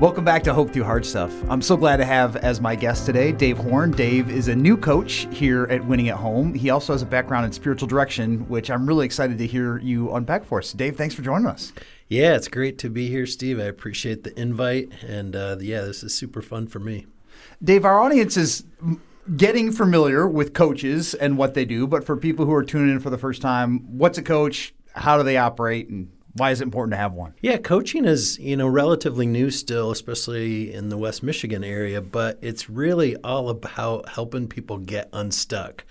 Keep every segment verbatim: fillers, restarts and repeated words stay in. Welcome back to Hope Through Hard Stuff. I'm so glad to have as my guest today, Dave Horn. Dave is a new coach here at Winning at Home. He also has a background in spiritual direction, which I'm really excited to hear you unpack for us. Dave, thanks for joining us. Yeah, it's great to be here, Steve. I appreciate the invite. And uh, yeah, this is super fun for me. Dave, our audience is getting familiar with coaches and what they do. But for people who are tuning in for the first time, what's a coach? How do they operate? And why is it important to have one? Yeah, coaching is, you know, relatively new still, especially in the West Michigan area, but it's really all about helping people get unstuck.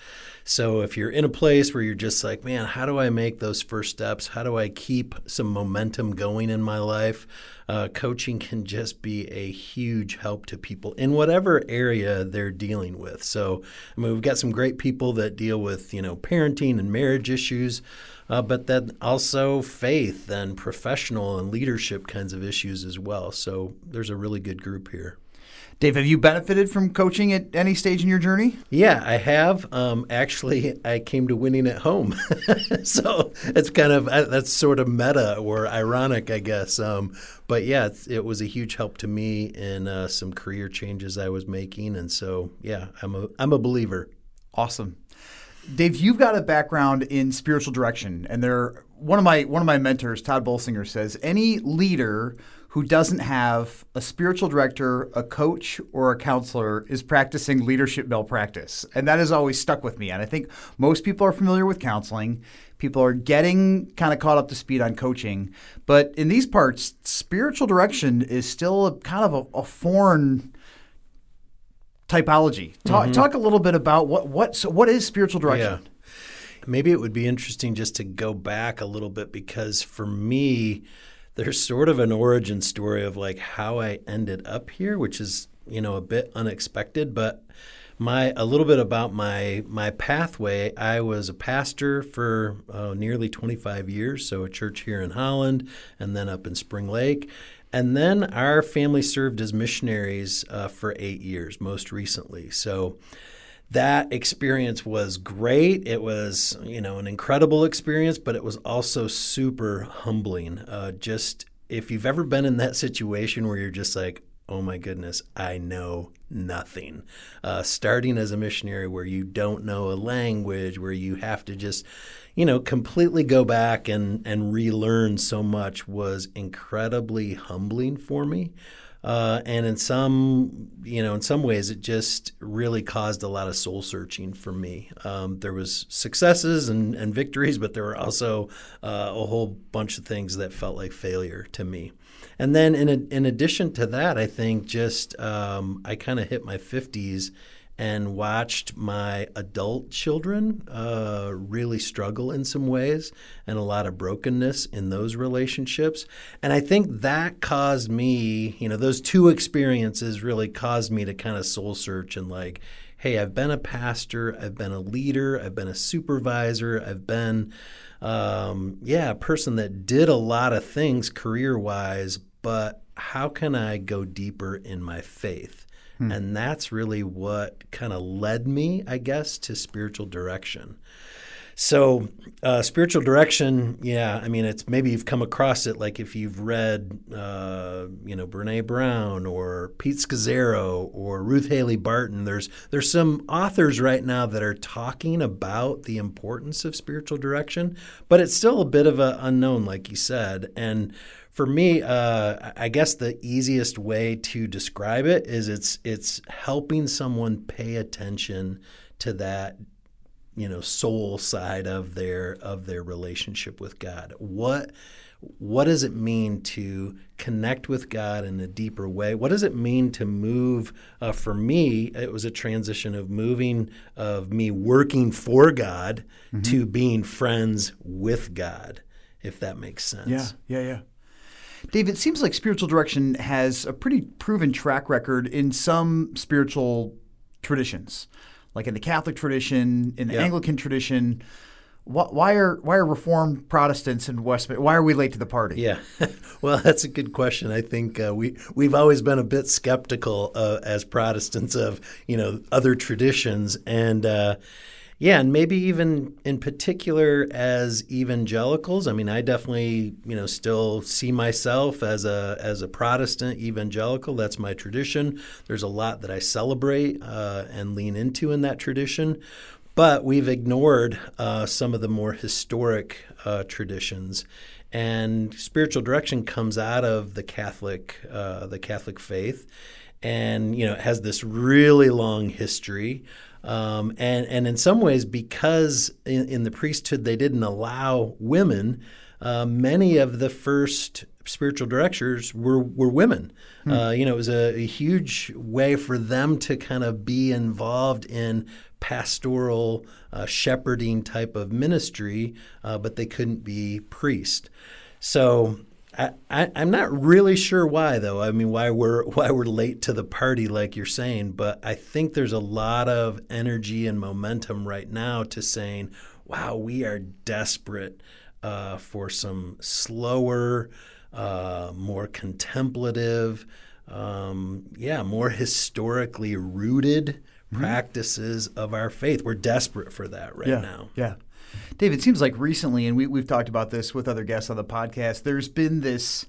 So if you're in a place where you're just like, man, how do I make those first steps? How do I keep some momentum going in my life? Uh, coaching can just be a huge help to people in whatever area they're dealing with. So, I mean, we've got some great people that deal with, you know, parenting and marriage issues, uh, but then also faith and professional and leadership kinds of issues as well. So there's a really good group here. Dave, have you benefited from coaching at any stage in your journey? Yeah, I have. Um, actually, I came to Winning at Home. So it's kind of, that's sort of meta or ironic, I guess. Um, but yeah, it's, it was a huge help to me in uh, some career changes I was making. And so, yeah, I'm a, I'm a believer. Awesome. Dave, you've got a background in spiritual direction, and there, one of my one of my mentors, Todd Bolsinger, says any leader who doesn't have a spiritual director, a coach, or a counselor is practicing leadership malpractice, and that has always stuck with me. And I think most people are familiar with counseling. People are getting kind of caught up to speed on coaching, but in these parts, spiritual direction is still a kind of a, a foreign typology. Talk, mm-hmm. talk a little bit about what what so what is spiritual direction? Yeah. Maybe it would be interesting just to go back a little bit, because for me, there's sort of an origin story of like how I ended up here, which is, you know, a bit unexpected, but my a little bit about my my pathway. I was a pastor for uh, nearly twenty-five years, so a church here in Holland and then up in Spring Lake. And then our family served as missionaries uh, for eight years, most recently. So that experience was great. It was, you know, an incredible experience, but it was also super humbling. Uh, just if you've ever been in that situation where you're just like, oh my goodness, I know nothing. Uh, starting as a missionary where you don't know a language, where you have to just, you know, completely go back and, and relearn so much was incredibly humbling for me. Uh, and in some, you know, in some ways, it just really caused a lot of soul searching for me. Um, there was successes and, and victories, but there were also uh, a whole bunch of things that felt like failure to me. And then in a, in addition to that, I think just um, I kind of hit my fifties and watched my adult children uh, really struggle in some ways, and a lot of brokenness in those relationships. And I think that caused me, you know, those two experiences really caused me to kind of soul search and like, hey, I've been a pastor, I've been a leader, I've been a supervisor, I've been, um, yeah, a person that did a lot of things career-wise, but how can I go deeper in my faith? Hmm. And that's really what kind of led me, I guess, to spiritual direction. So uh, spiritual direction, yeah, I mean, it's maybe you've come across it, like if you've read, uh, you know, Brené Brown or Pete Scazzaro or Ruth Haley Barton. There's there's some authors right now that are talking about the importance of spiritual direction, but it's still a bit of an unknown, like you said. And for me, uh, I guess the easiest way to describe it is it's it's helping someone pay attention to that, you know, soul side of their of their relationship with God. What what does it mean to connect with God in a deeper way? What does it mean to move? Uh, for me, it was a transition of moving of me working for God mm-hmm. to being friends with God, if that makes sense. Yeah, yeah, yeah. Dave, it seems like spiritual direction has a pretty proven track record in some spiritual traditions, like in the Catholic tradition, in the yeah. Anglican tradition. Why are why are Reformed Protestants in Westminster? Why are we late to the party? Yeah, well, that's a good question. I think uh, we we've always been a bit skeptical uh, as Protestants of, you know, other traditions, and uh, Yeah, and maybe even in particular as evangelicals. I mean, I definitely, you know, still see myself as a as a Protestant evangelical. That's my tradition. There's a lot that I celebrate uh, and lean into in that tradition. But we've ignored uh, some of the more historic uh, traditions. And spiritual direction comes out of the Catholic uh, the Catholic faith. And, you know, it has this really long history. Um, and, and in some ways, because in, in the priesthood they didn't allow women, uh, many of the first spiritual directors were, were women. Hmm. Uh, you know, it was a, a huge way for them to kind of be involved in pastoral uh, shepherding type of ministry, uh, but they couldn't be priest. So I, I, I'm not really sure why, though. I mean, why we're why we're late to the party, like you're saying. But I think there's a lot of energy and momentum right now to saying, wow, we are desperate uh, for some slower, uh, more contemplative, um, yeah, more historically rooted mm-hmm. practices of our faith. We're desperate for that right yeah. now. Yeah. Dave, it seems like recently, and we, we've talked about this with other guests on the podcast, there's been this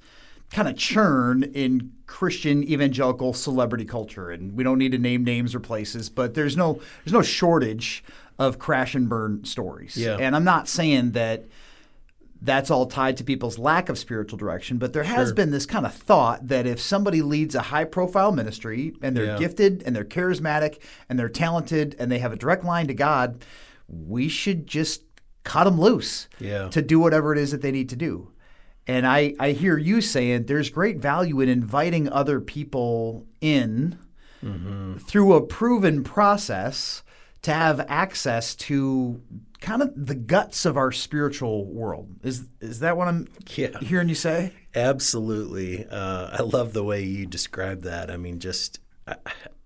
kind of churn in Christian evangelical celebrity culture. And we don't need to name names or places, but there's no there's no shortage of crash and burn stories. Yeah. And I'm not saying that that's all tied to people's lack of spiritual direction, but there has sure. been this kind of thought that if somebody leads a high-profile ministry and they're yeah. gifted and they're charismatic and they're talented and they have a direct line to God— we should just cut them loose yeah. to do whatever it is that they need to do. And I, I hear you saying there's great value in inviting other people in mm-hmm. through a proven process to have access to kind of the guts of our spiritual world. Is is that what I'm yeah. hearing you say? Absolutely. Uh, I love the way you describe that. I mean, just... I,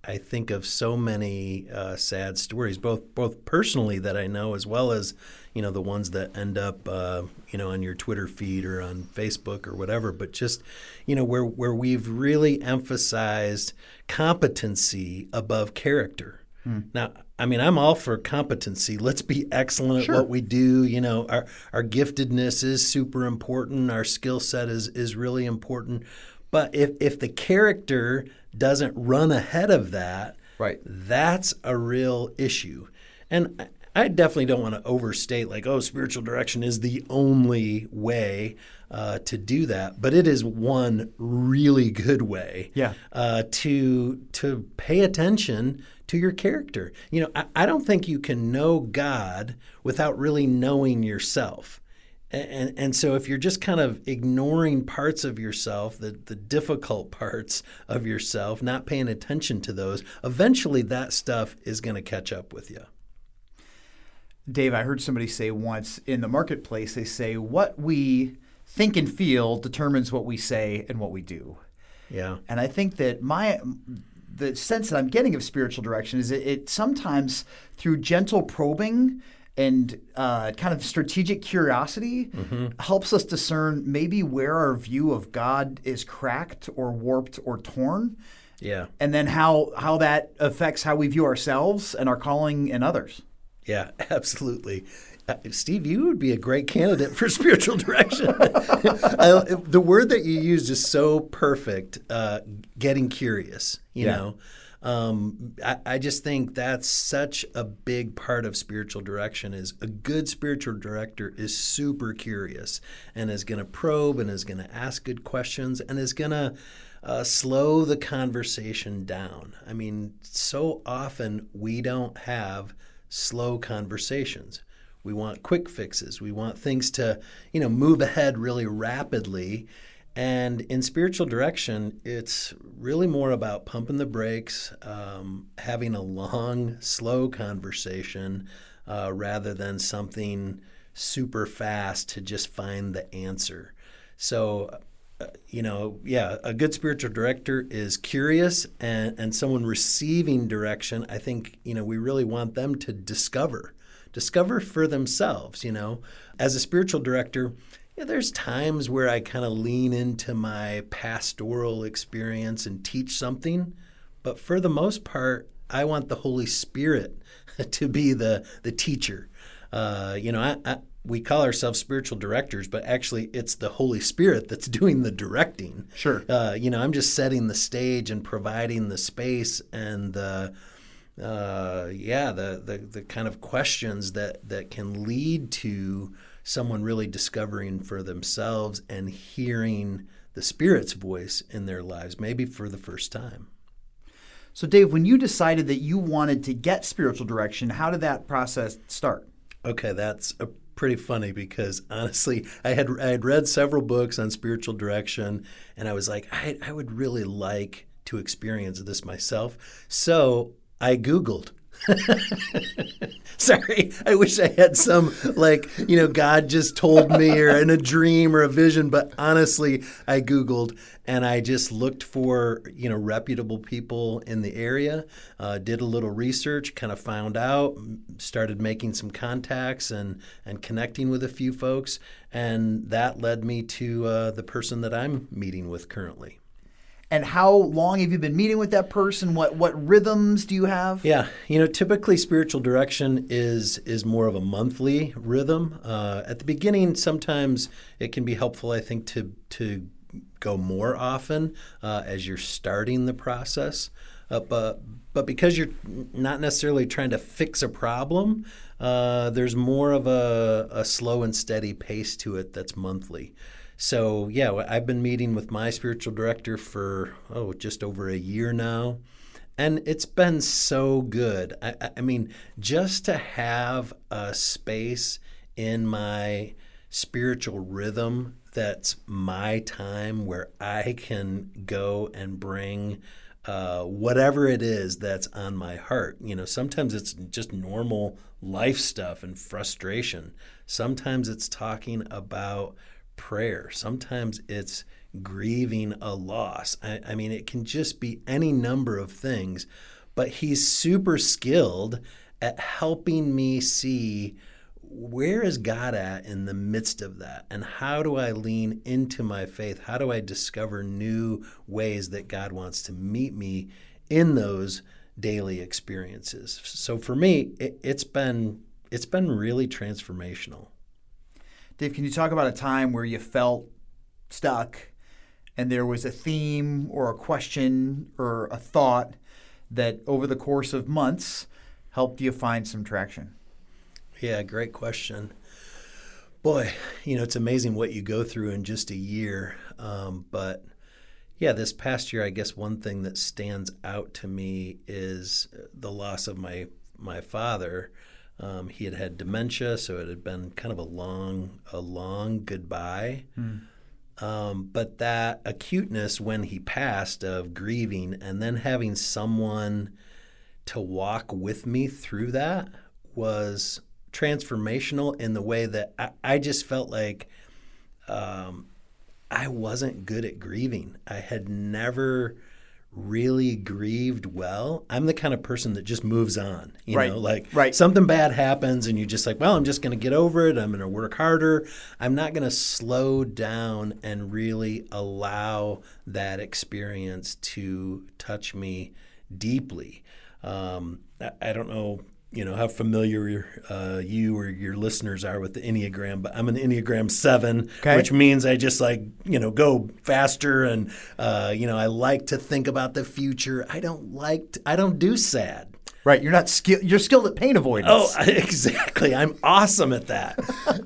I think of so many uh, sad stories, both both personally that I know, as well as, you know, the ones that end up, uh, you know, on your Twitter feed or on Facebook or whatever. But just, you know, where where we've really emphasized competency above character. Mm. Now, I mean, I'm all for competency. Let's be excellent sure. at what we do. You know, our our giftedness is super important. Our skill set is is really important. But if, if the character doesn't run ahead of that, right. that's a real issue. And I definitely don't want to overstate like, oh, spiritual direction is the only way uh, to do that. But it is one really good way yeah. uh, to to pay attention to your character. You know, I, I don't think you can know God without really knowing yourself. And and so if you're just kind of ignoring parts of yourself, the, the difficult parts of yourself, not paying attention to those, eventually that stuff is going to catch up with you. Dave, I heard somebody say once in the marketplace, they say what we think and feel determines what we say and what we do. Yeah. And I think that my the sense that I'm getting of spiritual direction is it, it sometimes through gentle probing and uh, kind of strategic curiosity mm-hmm. helps us discern maybe where our view of God is cracked or warped or torn. Yeah. And then how, how that affects how we view ourselves and our calling and others. Yeah, absolutely. Uh, Steve, you would be a great candidate for spiritual direction. I, the word that you used is so perfect, uh, getting curious, you yeah. know. Um, I, I just think that's such a big part of spiritual direction is a good spiritual director is super curious and is going to probe and is going to ask good questions and is going to uh, slow the conversation down. I mean, so often we don't have slow conversations. We want quick fixes. We want things to, you know, move ahead really rapidly. And in spiritual direction, it's really more about pumping the brakes, um, having a long, slow conversation uh, rather than something super fast to just find the answer. So, uh, you know, yeah, a good spiritual director is curious and, and someone receiving direction, I think, you know, we really want them to discover, discover for themselves, you know. As a spiritual director, yeah, there's times where I kind of lean into my pastoral experience and teach something, but for the most part, I want the Holy Spirit to be the the teacher. Uh, you know, I, I, we call ourselves spiritual directors, but actually it's the Holy Spirit that's doing the directing. Sure. Uh, you know, I'm just setting the stage and providing the space and the, uh, yeah, the, the the kind of questions that that can lead to someone really discovering for themselves and hearing the Spirit's voice in their lives, maybe for the first time. So, Dave, when you decided that you wanted to get spiritual direction, how did that process start? Okay, that's a pretty funny because, honestly, I had I had read several books on spiritual direction, and I was like, I, I would really like to experience this myself. So I Googled. Sorry, I wish I had some, like, you know, God just told me or in a dream or a vision, but honestly, I Googled and I just looked for, you know, reputable people in the area, uh, did a little research, kind of found out, started making some contacts and, and connecting with a few folks, and that led me to uh, the person that I'm meeting with currently. And how long have you been meeting with that person? What what rhythms do you have? Yeah, you know, typically spiritual direction is is more of a monthly rhythm. Uh, at the beginning, sometimes it can be helpful, I think, to to go more often uh, as you're starting the process. Uh, but but because you're not necessarily trying to fix a problem, uh, there's more of a, a slow and steady pace to it that's monthly. So, yeah, I've been meeting with my spiritual director for, oh, just over a year now, and it's been so good. I, I mean, just to have a space in my spiritual rhythm that's my time where I can go and bring uh, whatever it is that's on my heart. You know, sometimes it's just normal life stuff and frustration. Sometimes it's talking about prayer. Sometimes it's grieving a loss. I, I mean, it can just be any number of things, but he's super skilled at helping me see where is God at in the midst of that, and how do I lean into my faith? How do I discover new ways that God wants to meet me in those daily experiences? So for me, it, it's been it's been really transformational. Dave, can you talk about a time where you felt stuck and there was a theme or a question or a thought that over the course of months helped you find some traction? Yeah, great question. Boy, you know, it's amazing what you go through in just a year. Um, but yeah, this past year, I guess one thing that stands out to me is the loss of my, my father. Um, he had had dementia, so it had been kind of a long, a long goodbye. Mm. Um, but that acuteness when he passed of grieving and then having someone to walk with me through that was transformational in the way that I, I just felt like um, I wasn't good at grieving. I had never really grieved well. I'm the kind of person that just moves on, you right. know, like right. something bad happens and you're just like, well, I'm just going to get over it. I'm going to work harder. I'm not going to slow down and really allow that experience to touch me deeply. Um, I, I don't know, you know, how familiar uh, you or your listeners are with the Enneagram, but I'm an Enneagram seven, okay. which means I just like, you know, go faster and, uh, you know, I like to think about the future. I don't like, to, I don't do sad. Right. You're not skilled. You're skilled at pain avoidance. Oh, exactly. I'm awesome at that.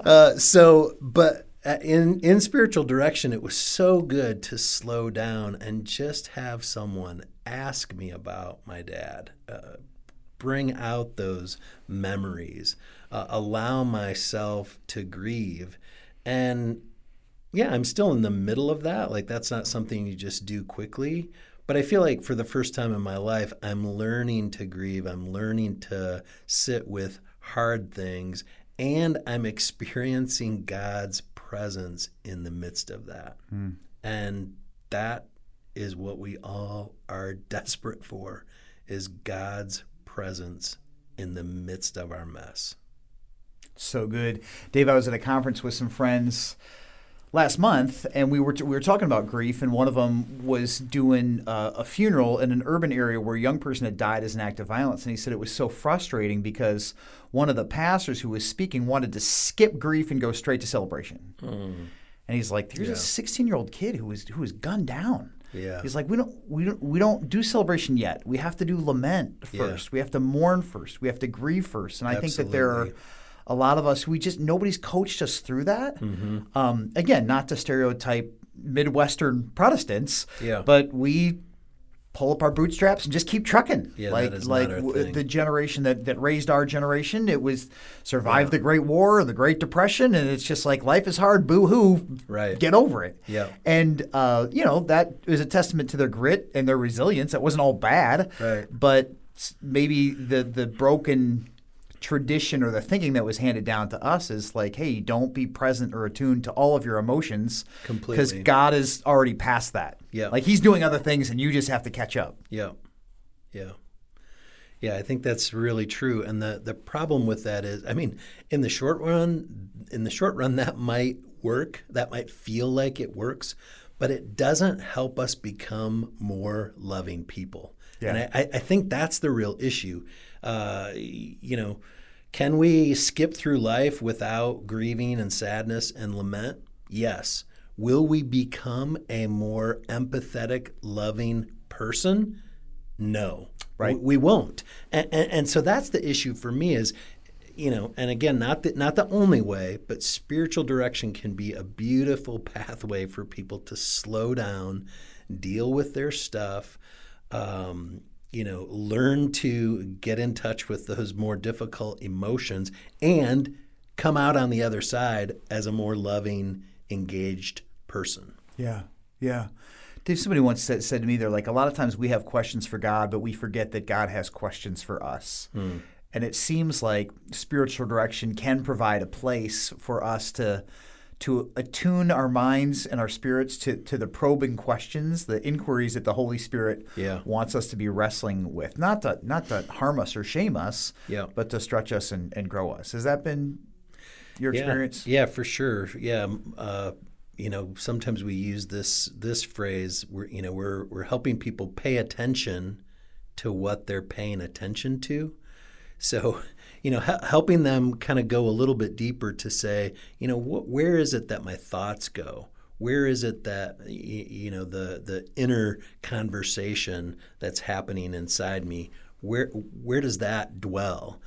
uh, so, but in, in spiritual direction, it was so good to slow down and just have someone ask me about my dad, uh, bring out those memories, uh, allow myself to grieve. And yeah, I'm still in the middle of that. Like that's not something you just do quickly, but I feel like for the first time in my life, I'm learning to grieve. I'm learning to sit with hard things, and I'm experiencing God's presence in the midst of that. Mm. And that is what we all are desperate for, is God's presence in the midst of our mess. So good. Dave, I was at a conference with some friends last month, and we were t- we were talking about grief, and one of them was doing uh, a funeral in an urban area where a young person had died as an act of violence, and he said it was so frustrating because one of the pastors who was speaking wanted to skip grief and go straight to celebration. Mm. And he's like, "Here's yeah. a sixteen-year-old kid who was who was gunned down." Yeah. He's like, "We don't we don't we don't do celebration yet. We have to do lament first. Yeah. We have to mourn first. We have to grieve first." And I Absolutely. think that there are a lot of us, we just, nobody's coached us through that. Mm-hmm. Um, again, not to stereotype Midwestern Protestants, yeah. but we pull up our bootstraps and just keep trucking. Yeah, like that is like not our w- thing. The generation that, that raised our generation, it was survived yeah. the Great War and the Great Depression, and it's just like life is hard, boo-hoo, right. get over it. Yeah. And, uh, you know, that is a testament to their grit and their resilience. That wasn't all bad, right. but maybe the the broken tradition or the thinking that was handed down to us is like, hey, don't be present or attuned to all of your emotions completely, because God is already past that. Yeah, like he's doing other things and you just have to catch up. Yeah, yeah, yeah. I think that's really true. And the the problem with that is, I mean, in the short run, in the short run, that might work. That might feel like it works, but it doesn't help us become more loving people. Yeah. And I, I think that's the real issue. Uh, you know, can we skip through life without grieving and sadness and lament? Yes. Will we become a more empathetic, loving person? No. Right. We, we won't. And, and, and so that's the issue for me is, you know, and again, not the, not the only way, but spiritual direction can be a beautiful pathway for people to slow down, deal with their stuff, um, you know, learn to get in touch with those more difficult emotions and come out on the other side as a more loving, engaged person. Yeah, yeah. Dave, somebody once said, said to me, they're like, a lot of times we have questions for God, but we forget that God has questions for us. Mm. And it seems like spiritual direction can provide a place for us to to attune our minds and our spirits to, to the probing questions, the inquiries that the Holy Spirit yeah. wants us to be wrestling with. Not to not to harm us or shame us, yeah. but to stretch us and, and grow us. Has that been your yeah. experience? Yeah, for sure. Yeah. Uh, you know, sometimes we use this this phrase, we're, you know, we're we're helping people pay attention to what they're paying attention to. So, you know, h- helping them kind of go a little bit deeper to say, you know, wh- where is it that my thoughts go? Where is it that, y- you know, the the inner conversation that's happening inside me, where where does that dwell?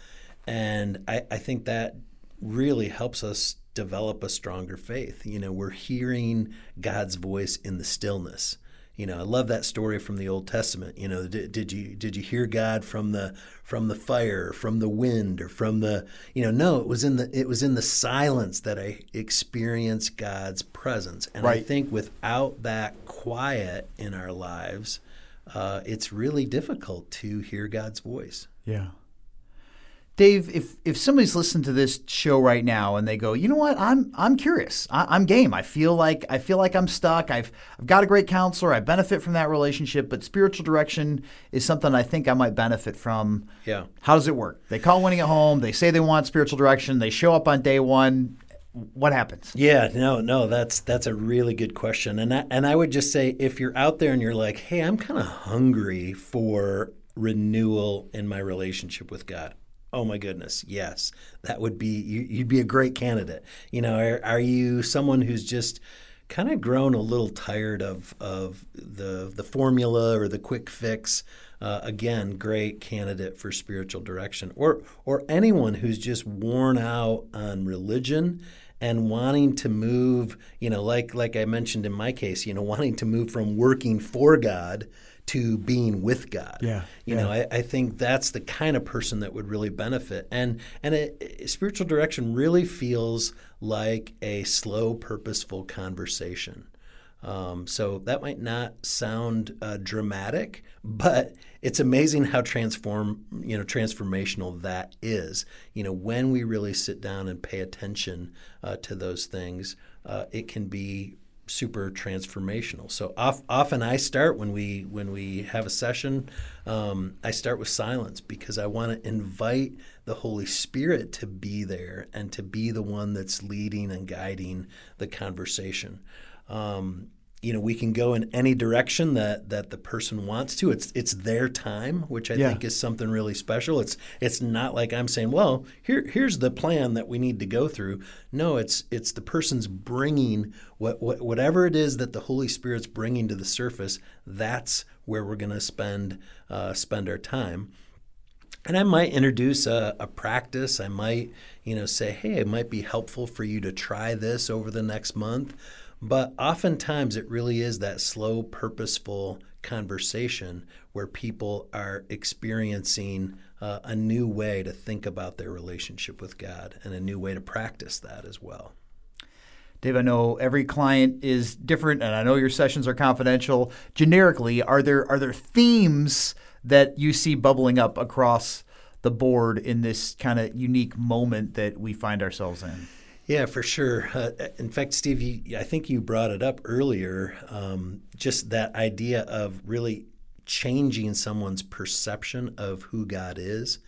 And I, I think that really helps us develop a stronger faith. You know, we're hearing God's voice in the stillness. You know, I love that story from the Old Testament. You know, did, did you did you hear God from the from the fire, from the wind, or from the, you know, no, it was in the it was in the silence that I experienced God's presence. And right. I think without that quiet in our lives, uh, it's really difficult to hear God's voice. Yeah. Dave, if, if somebody's listening to this show right now and they go, you know what, I'm I'm curious, I, I'm game. I feel like I feel like I'm stuck. I've I've got a great counselor. I benefit from that relationship, but spiritual direction is something I think I might benefit from. Yeah. How does it work? They call Winning at Home. They say they want spiritual direction. They show up on day one. What happens? Yeah, no, no, that's that's a really good question, and I, and I would just say if you're out there and you're like, hey, I'm kind of hungry for renewal in my relationship with God. Oh my goodness, yes, that would be, you, you'd be a great candidate. You know, are, are you someone who's just kind of grown a little tired of of the the formula or the quick fix? Uh, again, great candidate for spiritual direction. Or or anyone who's just worn out on religion and wanting to move, you know, like like I mentioned in my case, you know, wanting to move from working for God to being with God. Yeah, you yeah. know, I, I think that's the kind of person that would really benefit. And and it, it, spiritual direction really feels like a slow, purposeful conversation. Um, so that might not sound uh, dramatic, but it's amazing how transform you know transformational that is. You know, when we really sit down and pay attention uh, to those things, uh, it can be super transformational. So off, often I start when we when we have a session, um, I start with silence, because I want to invite the Holy Spirit to be there and to be the one that's leading and guiding the conversation. Um, you know, we can go in any direction that, that the person wants to. It's it's their time, which I yeah. think is something really special. It's it's not like I'm saying, well, here here's the plan that we need to go through. No, it's it's the person's bringing what, what whatever it is that the Holy Spirit's bringing to the surface. That's where we're going to spend uh, spend our time. And I might introduce a, a practice. I might, you know, say, hey, it might be helpful for you to try this over the next month. But oftentimes it really is that slow, purposeful conversation where people are experiencing uh, a new way to think about their relationship with God and a new way to practice that as well. Dave, I know every client is different, and I know your sessions are confidential. Generically, are there are there themes that you see bubbling up across the board in this kind of unique moment that we find ourselves in? Yeah, for sure. Uh, in fact, Steve, you, I think you brought it up earlier, um, just that idea of really changing someone's perception of who God is.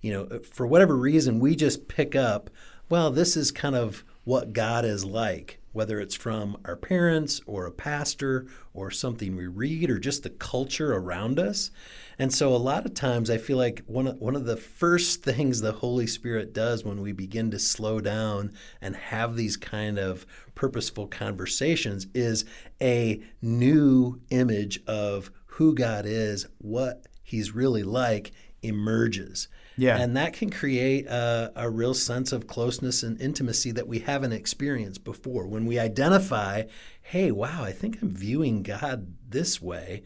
You know, for whatever reason, we just pick up, well, this is kind of what God is like, whether it's from our parents or a pastor or something we read or just the culture around us. And so a lot of times I feel like one of, one of the first things the Holy Spirit does when we begin to slow down and have these kind of purposeful conversations is a new image of who God is, what he's really like emerges. Yeah. And that can create a, a real sense of closeness and intimacy that we haven't experienced before. When we identify, hey, wow, I think I'm viewing God this way.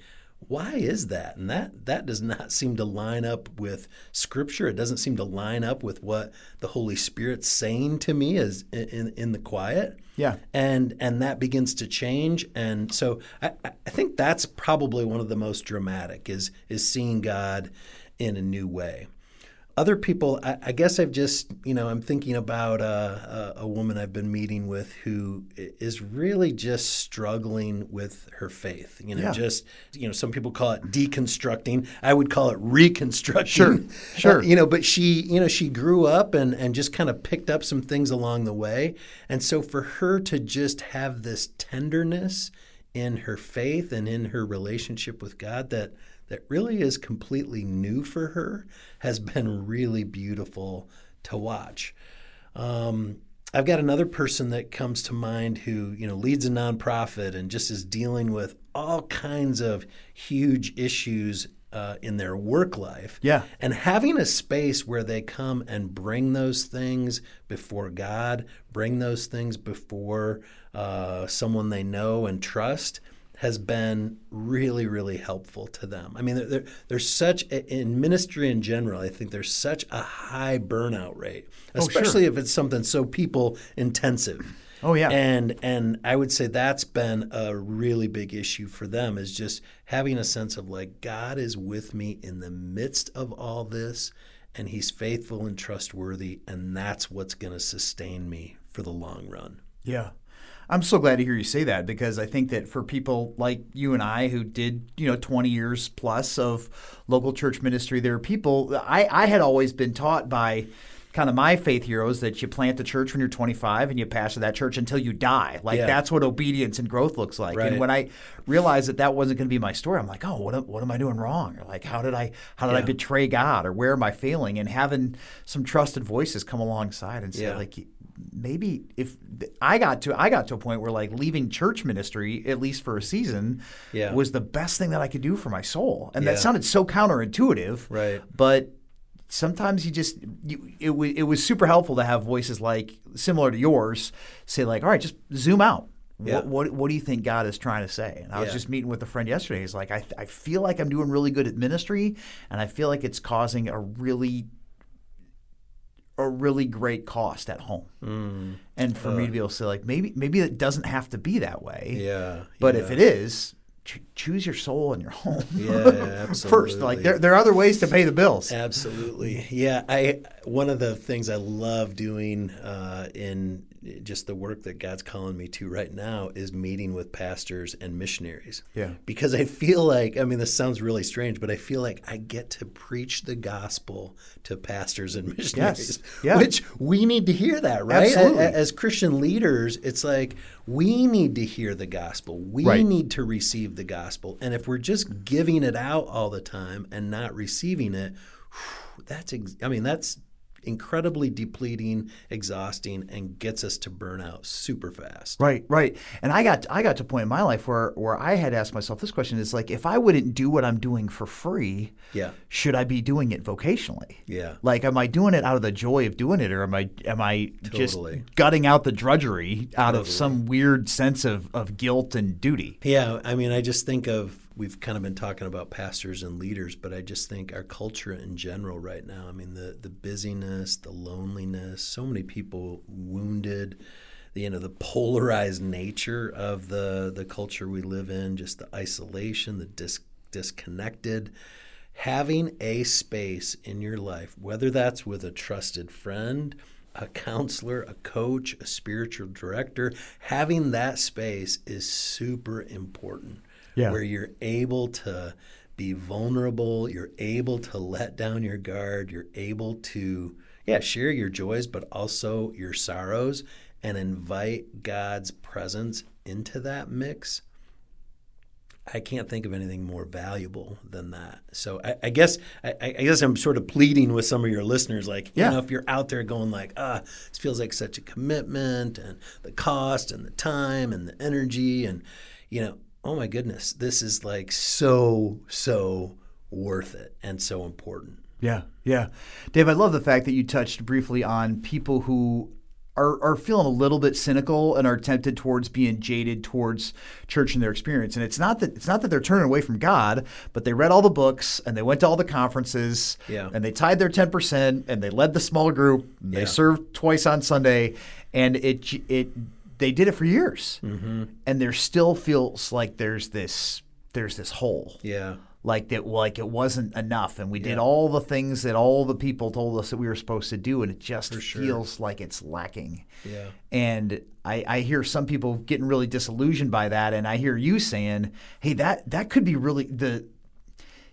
Why is that? And that, that does not seem to line up with Scripture. It doesn't seem to line up with what the Holy Spirit's saying to me is in, in, in the quiet. Yeah. And and that begins to change. And so I, I think that's probably one of the most dramatic is is seeing God in a new way. Other people, I, I guess I've just, you know, I'm thinking about uh, a, a woman I've been meeting with who is really just struggling with her faith. You know, yeah. just, you know, some people call it deconstructing. I would call it reconstructing. Sure, sure. Uh, you know, but she, you know, she grew up and, and just kind of picked up some things along the way. And so for her to just have this tenderness in her faith and in her relationship with God that that really is completely new for her has been really beautiful to watch. Um, I've got another person that comes to mind who, you know, leads a nonprofit and just is dealing with all kinds of huge issues uh, in their work life. Yeah. And having a space where they come and bring those things before God, bring those things before uh, someone they know and trust has been really, really helpful to them. I mean, there, there, there's such, a, in ministry in general, I think there's such a high burnout rate, especially oh, sure. if it's something so people intensive. Oh, yeah. And and I would say that's been a really big issue for them is just having a sense of like, God is with me in the midst of all this, and he's faithful and trustworthy, and that's what's going to sustain me for the long run. Yeah. I'm so glad to hear you say that, because I think that for people like you and I who did, you know, twenty years plus of local church ministry, there are people I, I had always been taught by kind of my faith heroes that you plant the church when you're twenty-five and you pastor that church until you die. Like yeah. that's what obedience and growth looks like. Right. And when I realized that that wasn't going to be my story, I'm like, oh, what, what am I doing wrong? Or like, how did I how did yeah. I betray God, or where am I failing? And having some trusted voices come alongside and say yeah. like, maybe if I got to I got to a point where like leaving church ministry, at least for a season, yeah. was the best thing that I could do for my soul. And yeah. that sounded so counterintuitive. Right. But sometimes you just you, it, w- it was super helpful to have voices like similar to yours say like, all right, just zoom out. Yeah. What, what what do you think God is trying to say? And I was yeah. just meeting with a friend yesterday. He's like, I, I feel like I'm doing really good at ministry, and I feel like it's causing a really a really great cost at home. Mm. And for uh, me to be able to say like, maybe maybe it doesn't have to be that way. Yeah. But yeah. if it is, ch- choose your soul and your home. Yeah, absolutely. First, like there, there are other ways to pay the bills. Absolutely. Yeah. I one of the things I love doing uh, in just the work that God's calling me to right now is meeting with pastors and missionaries. Yeah. Because I feel like, I mean, this sounds really strange, but I feel like I get to preach the gospel to pastors and missionaries, yes. yeah. which we need to hear that, right? Absolutely. As, as Christian leaders, it's like we need to hear the gospel. We right. need to receive the gospel. And if we're just giving it out all the time and not receiving it, that's, ex- I mean, that's, incredibly depleting, exhausting, and gets us to burn out super fast. Right, right. And I got I got to a point in my life where where I had asked myself this question is like, if I wouldn't do what I'm doing for free, yeah. should I be doing it vocationally? Yeah. Like, am I doing it out of the joy of doing it, or am I am I totally. just gutting out the drudgery out totally. of some weird sense of, of guilt and duty? Yeah, I mean, I just think of we've kind of been talking about pastors and leaders, but I just think our culture in general right now, I mean, the, the busyness, the loneliness, so many people wounded, the, you know, the polarized nature of the, the culture we live in, just the isolation, the dis- disconnected. Having a space in your life, whether that's with a trusted friend, a counselor, a coach, a spiritual director, having that space is super important. Yeah. Where you're able to be vulnerable, you're able to let down your guard, you're able to, yeah, share your joys, but also your sorrows, and invite God's presence into that mix. I can't think of anything more valuable than that. So I, I guess I, I guess I'm sort of pleading with some of your listeners, like, yeah. you know, if you're out there going like, ah, this feels like such a commitment, and the cost, and the time, and the energy, and, you know, oh my goodness, this is like so, so worth it and so important. Yeah, yeah. Dave, I love the fact that you touched briefly on people who are, are feeling a little bit cynical and are tempted towards being jaded towards church and their experience. And it's not that it's not that they're turning away from God, but they read all the books and they went to all the conferences yeah. and they tied their ten percent and they led the small group. And yeah. they served twice on Sunday, and it it. They did it for years, mm-hmm. and there still feels like there's this there's this hole. Yeah, like that, like it wasn't enough, and we yeah. did all the things that all the people told us that we were supposed to do, and it just for sure. feels like it's lacking. Yeah, and I, I hear some people getting really disillusioned by that, and I hear you saying, "Hey, that that could be really the."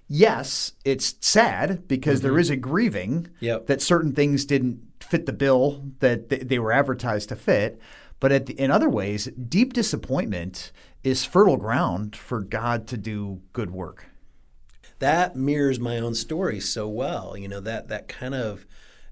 Yes, it's sad because mm-hmm. there is a grieving yep. that certain things didn't fit the bill that th- they were advertised to fit. But at the, in other ways, deep disappointment is fertile ground for God to do good work. That mirrors my own story so well. You know, that that kind of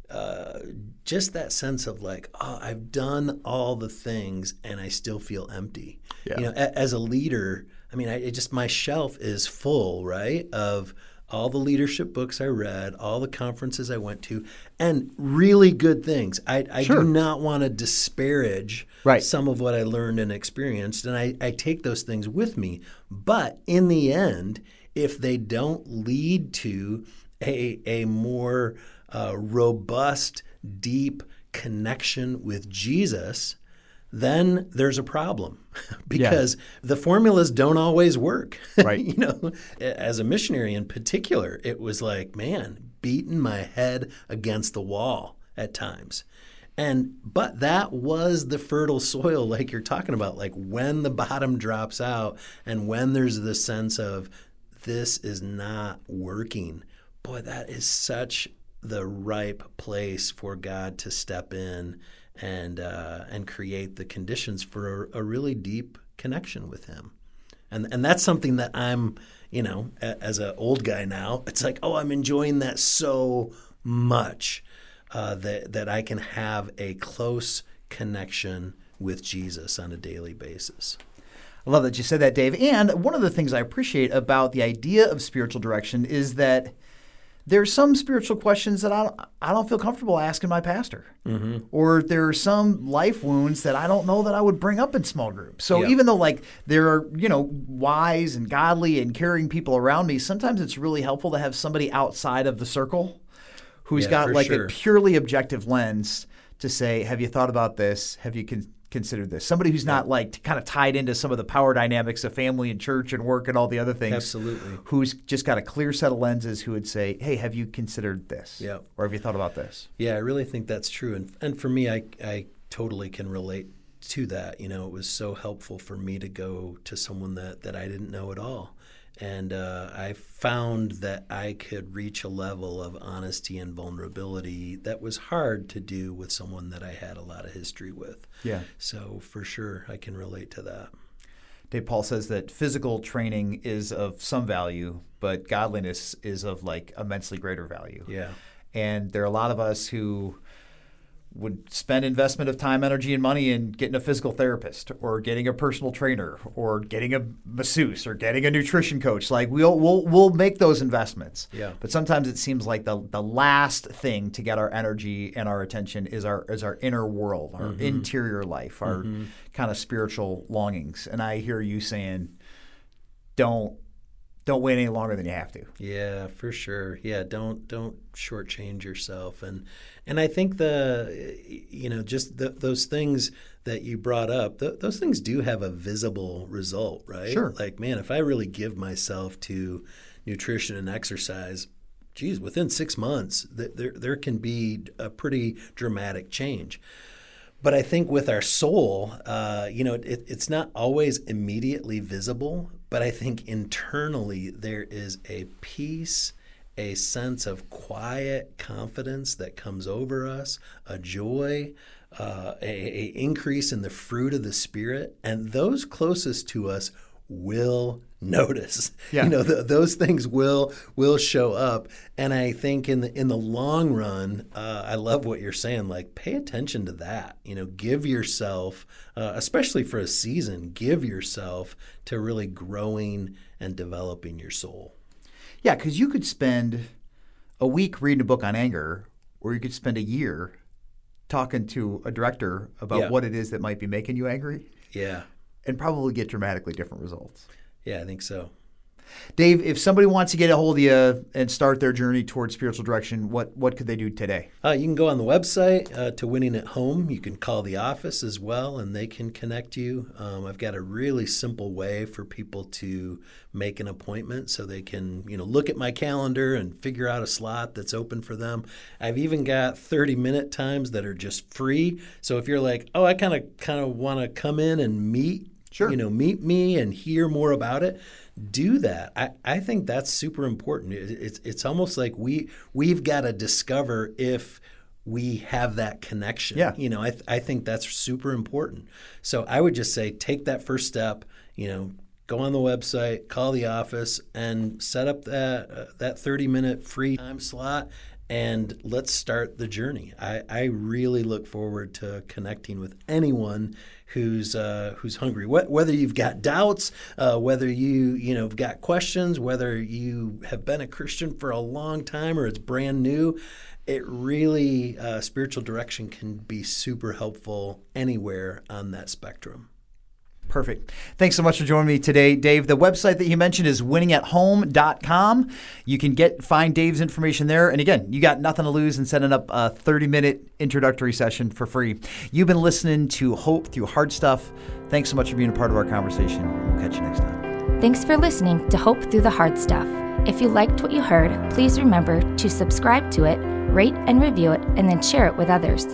uh, just that sense of like, oh, I've done all the things and I still feel empty. Yeah. You know, a, as a leader, I mean, I, it just my shelf is full, right, of all the leadership books I read, all the conferences I went to, and really good things. I, I sure. do not want to disparage right. some of what I learned and experienced, and I, I take those things with me. But in the end, if they don't lead to a, a more uh, robust, deep connection with Jesus, then there's a problem because yeah. the formulas don't always work. Right. You know, as a missionary in particular, it was like, man, beating my head against the wall at times. And but that was the fertile soil, like you're talking about, like when the bottom drops out and when there's this sense of this is not working. Boy, that is such the ripe place for God to step in and uh, and create the conditions for a, a really deep connection with him. And and that's something that I'm, you know, a, as an old guy now, it's like, oh, I'm enjoying that so much uh, that, that I can have a close connection with Jesus on a daily basis. I love that you said that, Dave. And one of the things I appreciate about the idea of spiritual direction is that there are some spiritual questions that I don't, I don't feel comfortable asking my pastor. Mm-hmm. Or there are some life wounds that I don't know that I would bring up in small groups. So yeah. even though like there are, you know, wise and godly and caring people around me, sometimes it's really helpful to have somebody outside of the circle who's yeah, got like sure. a purely objective lens to say, have you thought about this? Have you con- considered this? Somebody who's yeah. not like kind of tied into some of the power dynamics of family and church and work and all the other things. Absolutely. Who's just got a clear set of lenses who would say, hey, have you considered this? Yeah. Or have you thought about this? Yeah, I really think that's true. And and for me, I I totally can relate to that. You know, it was so helpful for me to go to someone that, that I didn't know at all. And uh, I found that I could reach a level of honesty and vulnerability that was hard to do with someone that I had a lot of history with. Yeah. So for sure, I can relate to that. Dave Paul says that physical training is of some value, but godliness is of like immensely greater value. Yeah. And there are a lot of us who would spend investment of time, energy, and money in getting a physical therapist or getting a personal trainer or getting a masseuse or getting a nutrition coach. Like we'll we'll we'll make those investments. Yeah. But sometimes it seems like the the last thing to get our energy and our attention is our is our inner world, our mm-hmm. interior life, our mm-hmm. kind of spiritual longings. And I hear you saying, don't don't wait any longer than you have to. Yeah, for sure. Yeah, don't don't shortchange yourself. And and I think the you know just the, those things that you brought up, th- those things do have a visible result, right? Sure. Like, man, if I really give myself to nutrition and exercise, geez, within six months, th- there there can be a pretty dramatic change. But I think with our soul, uh, you know, it, it's not always immediately visible. But I think internally there is a peace, a sense of quiet confidence that comes over us, a joy, uh, a, a increase in the fruit of the Spirit, and those closest to us will notice. Yeah. You know, th- those things will will show up. And I think in the in the long run, uh, I love what you're saying. Like, pay attention to that. You know, give yourself, uh, especially for a season, give yourself to really growing and developing your soul. Yeah, because you could spend a week reading a book on anger, or you could spend a year talking to a director about yeah. what it is that might be making you angry. Yeah. And probably get dramatically different results. Yeah, I think so. Dave, if somebody wants to get a hold of you and start their journey towards spiritual direction, what, what could they do today? Uh, you can go on the website uh, to Winning at Home. You can call the office as well, and they can connect you. Um, I've got a really simple way for people to make an appointment, so they can you know look at my calendar and figure out a slot that's open for them. I've even got thirty-minute times that are just free. So if you're like, oh, I kind of kind of want to come in and meet, Sure. You know, meet me and hear more about it. Do that. I, I think that's super important. It, it's it's almost like we we've got to discover if we have that connection. Yeah. You know, I th- I think that's super important. So I would just say take that first step. You know, go on the website, call the office, and set up that uh, that thirty minute free time slot. And let's start the journey. I, I really look forward to connecting with anyone who's uh, who's hungry. What, whether you've got doubts, uh, whether you you know have got questions, whether you have been a Christian for a long time or it's brand new, it really uh, spiritual direction can be super helpful anywhere on that spectrum. Perfect. Thanks so much for joining me today, Dave. The website that you mentioned is winning at home dot com. You can get find Dave's information there. And again, you got nothing to lose in setting up a thirty-minute introductory session for free. You've been listening to Hope Through Hard Stuff. Thanks so much for being a part of our conversation. We'll catch you next time. Thanks for listening to Hope Through the Hard Stuff. If you liked what you heard, please remember to subscribe to it, rate and review it, and then share it with others.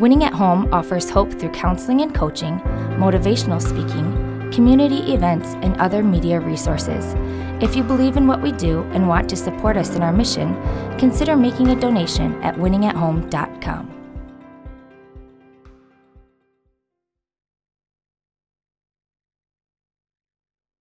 Winning at Home offers hope through counseling and coaching, motivational speaking, community events, and other media resources. If you believe in what we do and want to support us in our mission, consider making a donation at winning at home dot com.